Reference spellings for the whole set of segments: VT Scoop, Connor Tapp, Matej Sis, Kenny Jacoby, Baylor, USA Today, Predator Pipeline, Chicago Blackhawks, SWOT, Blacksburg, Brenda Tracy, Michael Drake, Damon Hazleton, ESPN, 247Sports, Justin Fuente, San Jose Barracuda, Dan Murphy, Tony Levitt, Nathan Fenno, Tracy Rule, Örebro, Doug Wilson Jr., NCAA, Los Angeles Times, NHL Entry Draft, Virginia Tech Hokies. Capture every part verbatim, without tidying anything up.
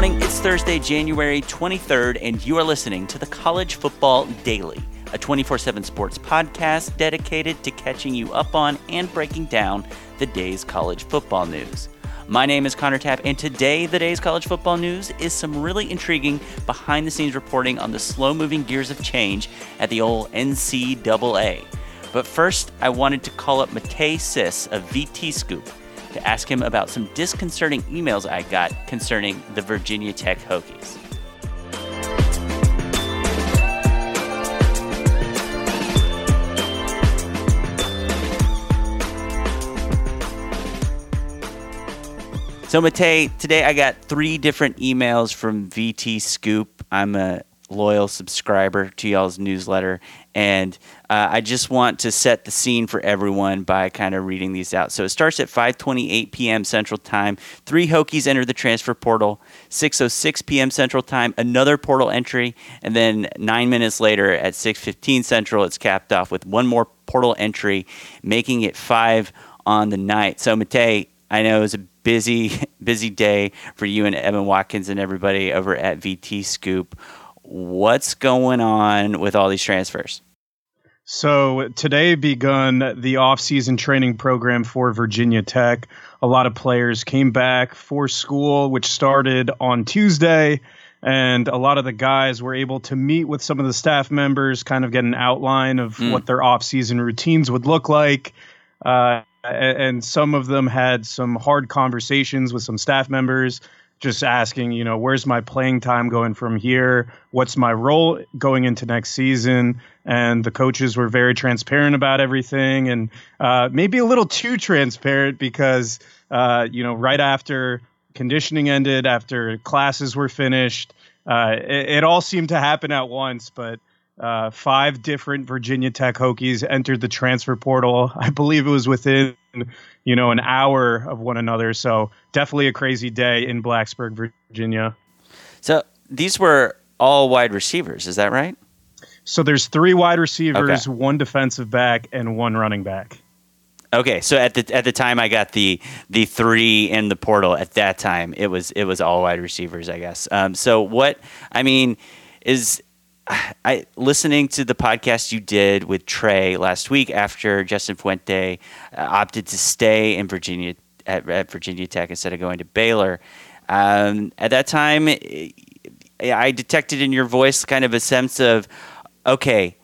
morning. It's Thursday, January twenty-third, and you are listening to the College Football Daily, a twenty-four seven sports podcast dedicated to catching you up on and breaking down the day's college football news. My name is Connor Tapp, and today the day's college football news is some really intriguing behind-the-scenes reporting on the slow-moving gears of change at the old N C double A. But first, I wanted to call up Matej Sis of V T Scoop to ask him about some disconcerting emails I got concerning the Virginia Tech Hokies. So Matej, today I got three different emails from V T Scoop. I'm a loyal subscriber to y'all's newsletter, and uh, I just want to set the scene for everyone by kind of reading these out. So it starts at five twenty-eight p.m. Central Time. Three Hokies enter the transfer portal. six oh six p.m. Central Time, another portal entry. And then nine minutes later at six fifteen Central, it's capped off with one more portal entry, making it five on the night. So Matej, I know it's a busy, busy day for you and Evan Watkins and everybody over at V T Scoop. What's going on with all these transfers? So today begun the off-season training program for Virginia Tech. A lot of players came back for school, which started on Tuesday, and a lot of the guys were able to meet with some of the staff members, kind of get an outline of mm. what their off-season routines would look like. Uh, And some of them had some hard conversations with some staff members, just asking, you know, where's my playing time going from here? What's my role going into next season? And the coaches were very transparent about everything, and uh, maybe a little too transparent because, uh, you know, right after conditioning ended, after classes were finished, uh, it, it all seemed to happen at once, but Uh, five different Virginia Tech Hokies entered the transfer portal. I believe it was within, you know, an hour of one another. So definitely a crazy day in Blacksburg, Virginia. So these were all wide receivers. Is that right? So there's three wide receivers, okay, one defensive back, and one running back. Okay, so at the at the time I got the the three in the portal. At that time, it was it was all wide receivers, I guess. Um, so what I mean is, I listening to the podcast you did with Trey last week after Justin Fuente uh, opted to stay in Virginia at, at Virginia Tech instead of going to Baylor. Um, at that time, I detected in your voice kind of a sense of, okay,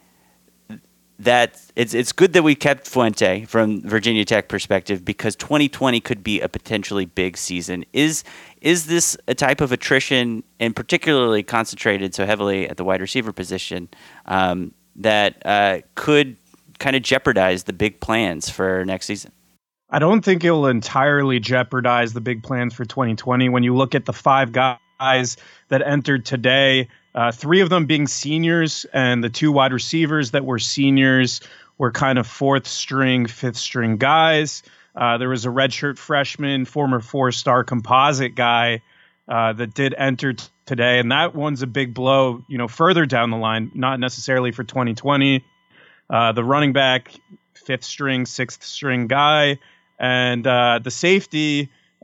that it's it's good that we kept Fuente from Virginia Tech perspective because twenty twenty could be a potentially big season. Is is this a type of attrition, and particularly concentrated so heavily at the wide receiver position, um, that uh, could kind of jeopardize the big plans for next season? I don't think it will entirely jeopardize the big plans for twenty twenty. When you look at the five guys that entered today, Uh, three of them being seniors, and the two wide receivers that were seniors were kind of fourth string, fifth string guys. Uh, there was a redshirt freshman, former four-star composite guy uh, that did enter t- today, and that one's a big blow, you know, further down the line, not necessarily for twenty twenty. Uh, the running back, fifth string, sixth string guy, and uh, the safety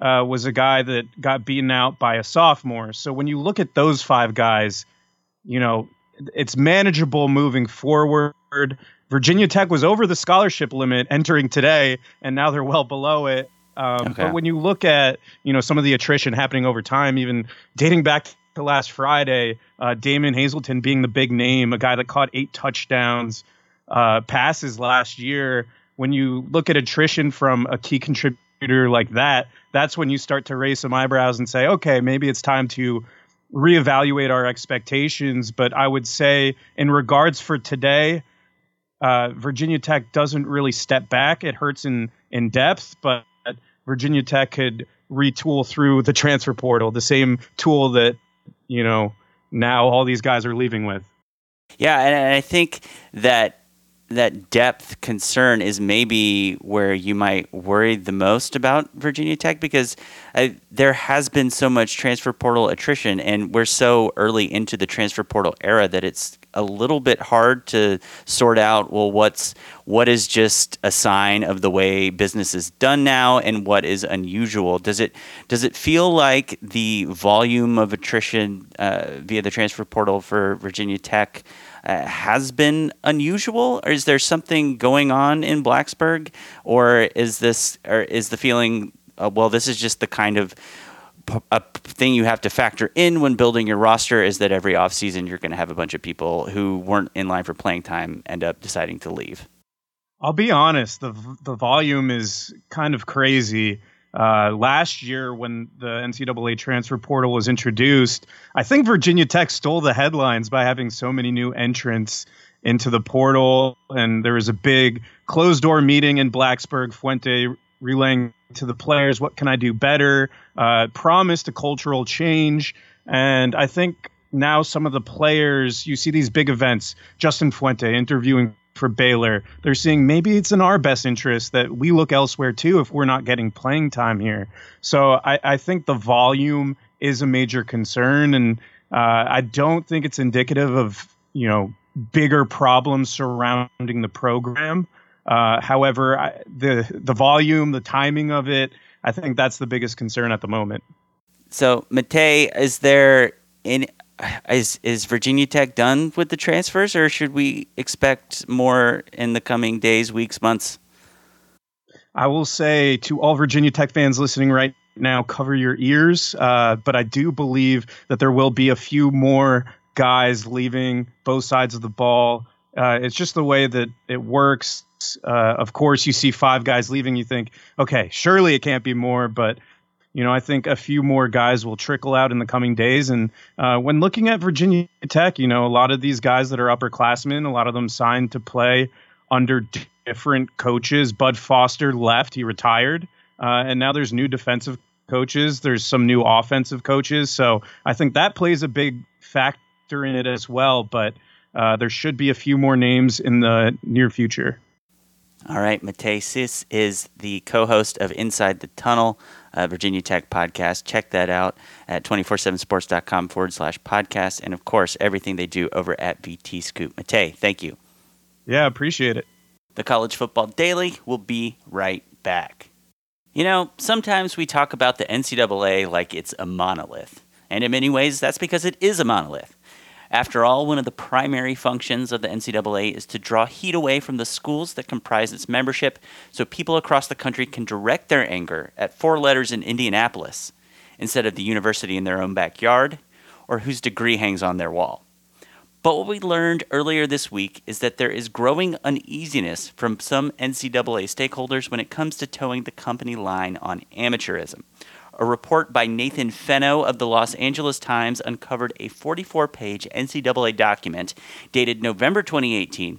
uh, was a guy that got beaten out by a sophomore. So when you look at those five guys, you know, it's manageable moving forward. Virginia Tech was over the scholarship limit entering today, and now they're well below it. Um, okay. But when you look at, you know, some of the attrition happening over time, even dating back to last Friday, uh, Damon Hazleton being the big name, a guy that caught eight touchdowns uh, passes last year. When you look at attrition from a key contributor like that, that's when you start to raise some eyebrows and say, okay, maybe it's time to reevaluate our expectations. But I would say in regards for today, uh, Virginia Tech doesn't really step back. It hurts in, in depth, but Virginia Tech could retool through the transfer portal, the same tool that, you know, now all these guys are leaving with. Yeah. And I think that that depth concern is maybe where you might worry the most about Virginia Tech, because I, there has been so much transfer portal attrition, and we're so early into the transfer portal era that it's a little bit hard to sort out, well, what's what is just a sign of the way business is done now and what is unusual. Does it does it feel like the volume of attrition uh, via the transfer portal for Virginia Tech uh, has been unusual, or is there something going on in Blacksburg, or is this or is the feeling uh, well, this is just the kind of a thing you have to factor in when building your roster, is that every offseason you're going to have a bunch of people who weren't in line for playing time end up deciding to leave? I'll be honest, the the volume is kind of crazy. Uh, last year when the N C double A transfer portal was introduced, I think Virginia Tech stole the headlines by having so many new entrants into the portal, and there was a big closed-door meeting in Blacksburg, Fuente relaying to the players, what can I do better? Uh, promised a cultural change. And I think now some of the players, you see these big events, Justin Fuente interviewing for Baylor, they're seeing maybe it's in our best interest that we look elsewhere too if we're not getting playing time here. So I, I think the volume is a major concern, and uh, I don't think it's indicative of, you know, bigger problems surrounding the program. Uh, however, I, the the volume, the timing of it, I think that's the biggest concern at the moment. So, Matej, is there in is is Virginia Tech done with the transfers, or should we expect more in the coming days, weeks, months? I will say to all Virginia Tech fans listening right now, cover your ears. Uh, but I do believe that there will be a few more guys leaving both sides of the ball. Uh, it's just the way that it works. Uh, of course, you see five guys leaving, you think, okay, surely it can't be more. But, you know, I think a few more guys will trickle out in the coming days. And uh, when looking at Virginia Tech, you know, a lot of these guys that are upperclassmen, a lot of them signed to play under different coaches. Bud Foster left. He retired. Uh, and now there's new defensive coaches. There's some new offensive coaches. So I think that plays a big factor in it as well. But uh, there should be a few more names in the near future. All right, Matej Sis is the co-host of Inside the Tunnel, a Virginia Tech podcast. Check that out at two forty-seven sports dot com forward slash podcast. And, of course, everything they do over at V T Scoop. Matej, thank you. Yeah, appreciate it. The College Football Daily will be right back. You know, sometimes we talk about the N C double A like it's a monolith. And in many ways, that's because it is a monolith. After all, one of the primary functions of the N C double A is to draw heat away from the schools that comprise its membership so people across the country can direct their anger at four letters in Indianapolis instead of the university in their own backyard or whose degree hangs on their wall. But what we learned earlier this week is that there is growing uneasiness from some N C double A stakeholders when it comes to towing the company line on amateurism. A report by Nathan Fenno of the Los Angeles Times uncovered a forty-four page N C double A document dated November twenty eighteen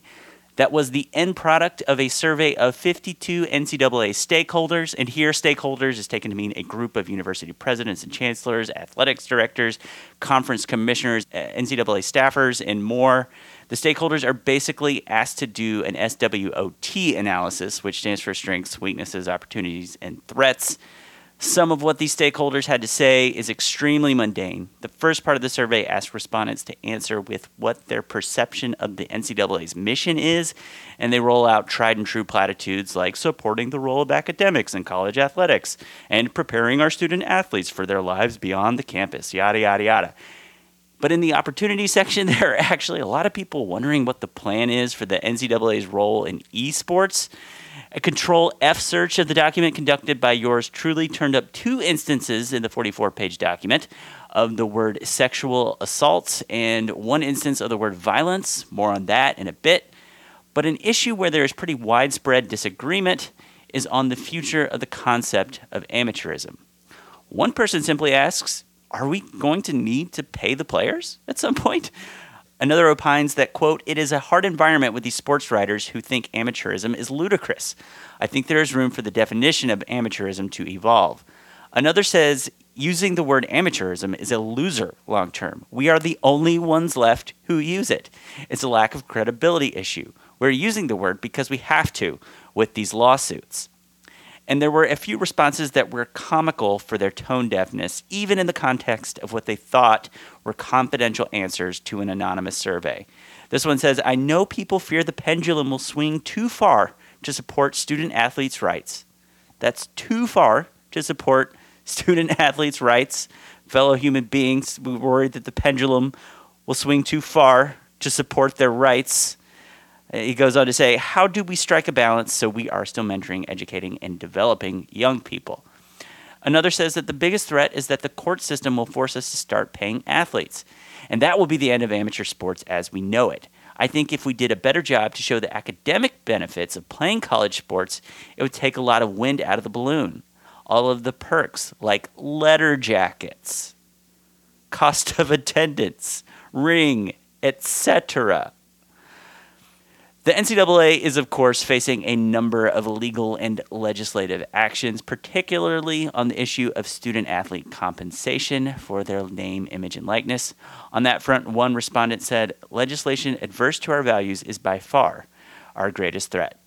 that was the end product of a survey of fifty-two N C double A stakeholders. And here, stakeholders is taken to mean a group of university presidents and chancellors, athletics directors, conference commissioners, N C double A staffers, and more. The stakeholders are basically asked to do an S W O T analysis, which stands for strengths, weaknesses, opportunities, and threats. Some of what these stakeholders had to say is extremely mundane. The first part of the survey asked respondents to answer with what their perception of the N C double A's mission is, and they roll out tried and true platitudes like supporting the role of academics in college athletics and preparing our student athletes for their lives beyond the campus, yada, yada, yada. But in the opportunity section, there are actually a lot of people wondering what the plan is for the N C double A's role in esports. A Control-F search of the document conducted by yours truly turned up two instances in the forty-four page document of the word sexual assaults and one instance of the word violence. More on that in a bit. But an issue where there is pretty widespread disagreement is on the future of the concept of amateurism. One person simply asks, are we going to need to pay the players at some point? Another opines that, quote, it is a hard environment with these sports writers who think amateurism is ludicrous. I think there is room for the definition of amateurism to evolve. Another says, using the word amateurism is a loser long term. We are the only ones left who use it. It's a lack of credibility issue. We're using the word because we have to with these lawsuits. and there were a few responses that were comical for their tone deafness, even in the context of what they thought were confidential answers to an anonymous survey. This one says, I know people fear the pendulum will swing too far to support student athletes' rights. That's too far to support student athletes' rights. Fellow human beings, we worry that the pendulum will swing too far to support their rights. He goes on to say, how do we strike a balance so we are still mentoring, educating, and developing young people? Another says that the biggest threat is that the court system will force us to start paying athletes, and that will be the end of amateur sports as we know it. I think if we did a better job to show the academic benefits of playing college sports, it would take a lot of wind out of the balloon. All of the perks, like letter jackets, cost of attendance, ring, et cetera. The N C double A is, of course, facing a number of legal and legislative actions, particularly on the issue of student-athlete compensation for their name, image, and likeness. On that front, one respondent said, legislation adverse to our values is by far our greatest threat.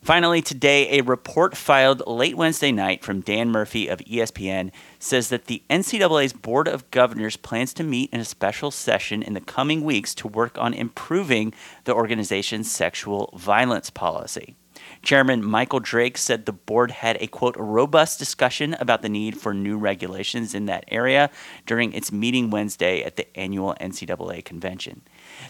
Finally, today, a report filed late Wednesday night from Dan Murphy of E S P N says that the N C double A's Board of Governors plans to meet in a special session in the coming weeks to work on improving the organization's sexual violence policy. Chairman Michael Drake said the board had a, quote, robust discussion about the need for new regulations in that area during its meeting Wednesday at the annual N C double A convention.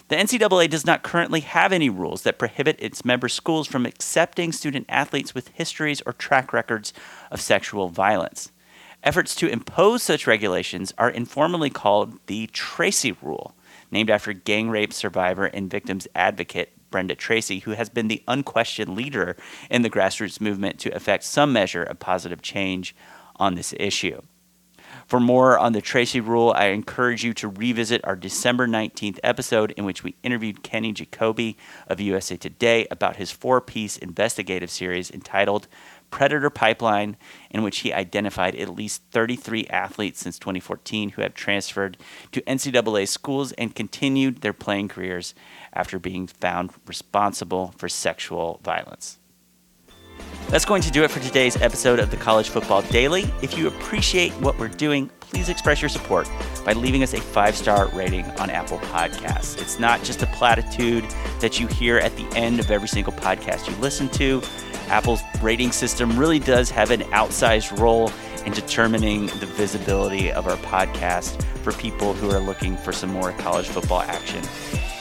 The N C double A does not currently have any rules that prohibit its member schools from accepting student athletes with histories or track records of sexual violence. Efforts to impose such regulations are informally called the Tracy Rule, named after gang rape survivor and victims advocate Brenda Tracy, who has been the unquestioned leader in the grassroots movement to effect some measure of positive change on this issue. For more on the Tracy Rule, I encourage you to revisit our December nineteenth episode in which we interviewed Kenny Jacoby of U S A Today about his four-piece investigative series entitled Predator Pipeline, in which he identified at least thirty-three athletes since twenty fourteen who have transferred to N C double A schools and continued their playing careers after being found responsible for sexual violence. That's going to do it for today's episode of the College Football Daily. If you appreciate what we're doing, please express your support by leaving us a five-star rating on Apple Podcasts. It's not just a platitude that you hear at the end of every single podcast you listen to. Apple's rating system really does have an outsized role in determining the visibility of our podcast for people who are looking for some more college football action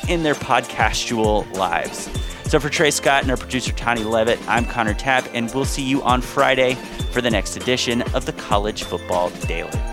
in their podcastual lives. So for Trey Scott and our producer, Tony Levitt, I'm Connor Tapp, and we'll see you on Friday for the next edition of the College Football Daily.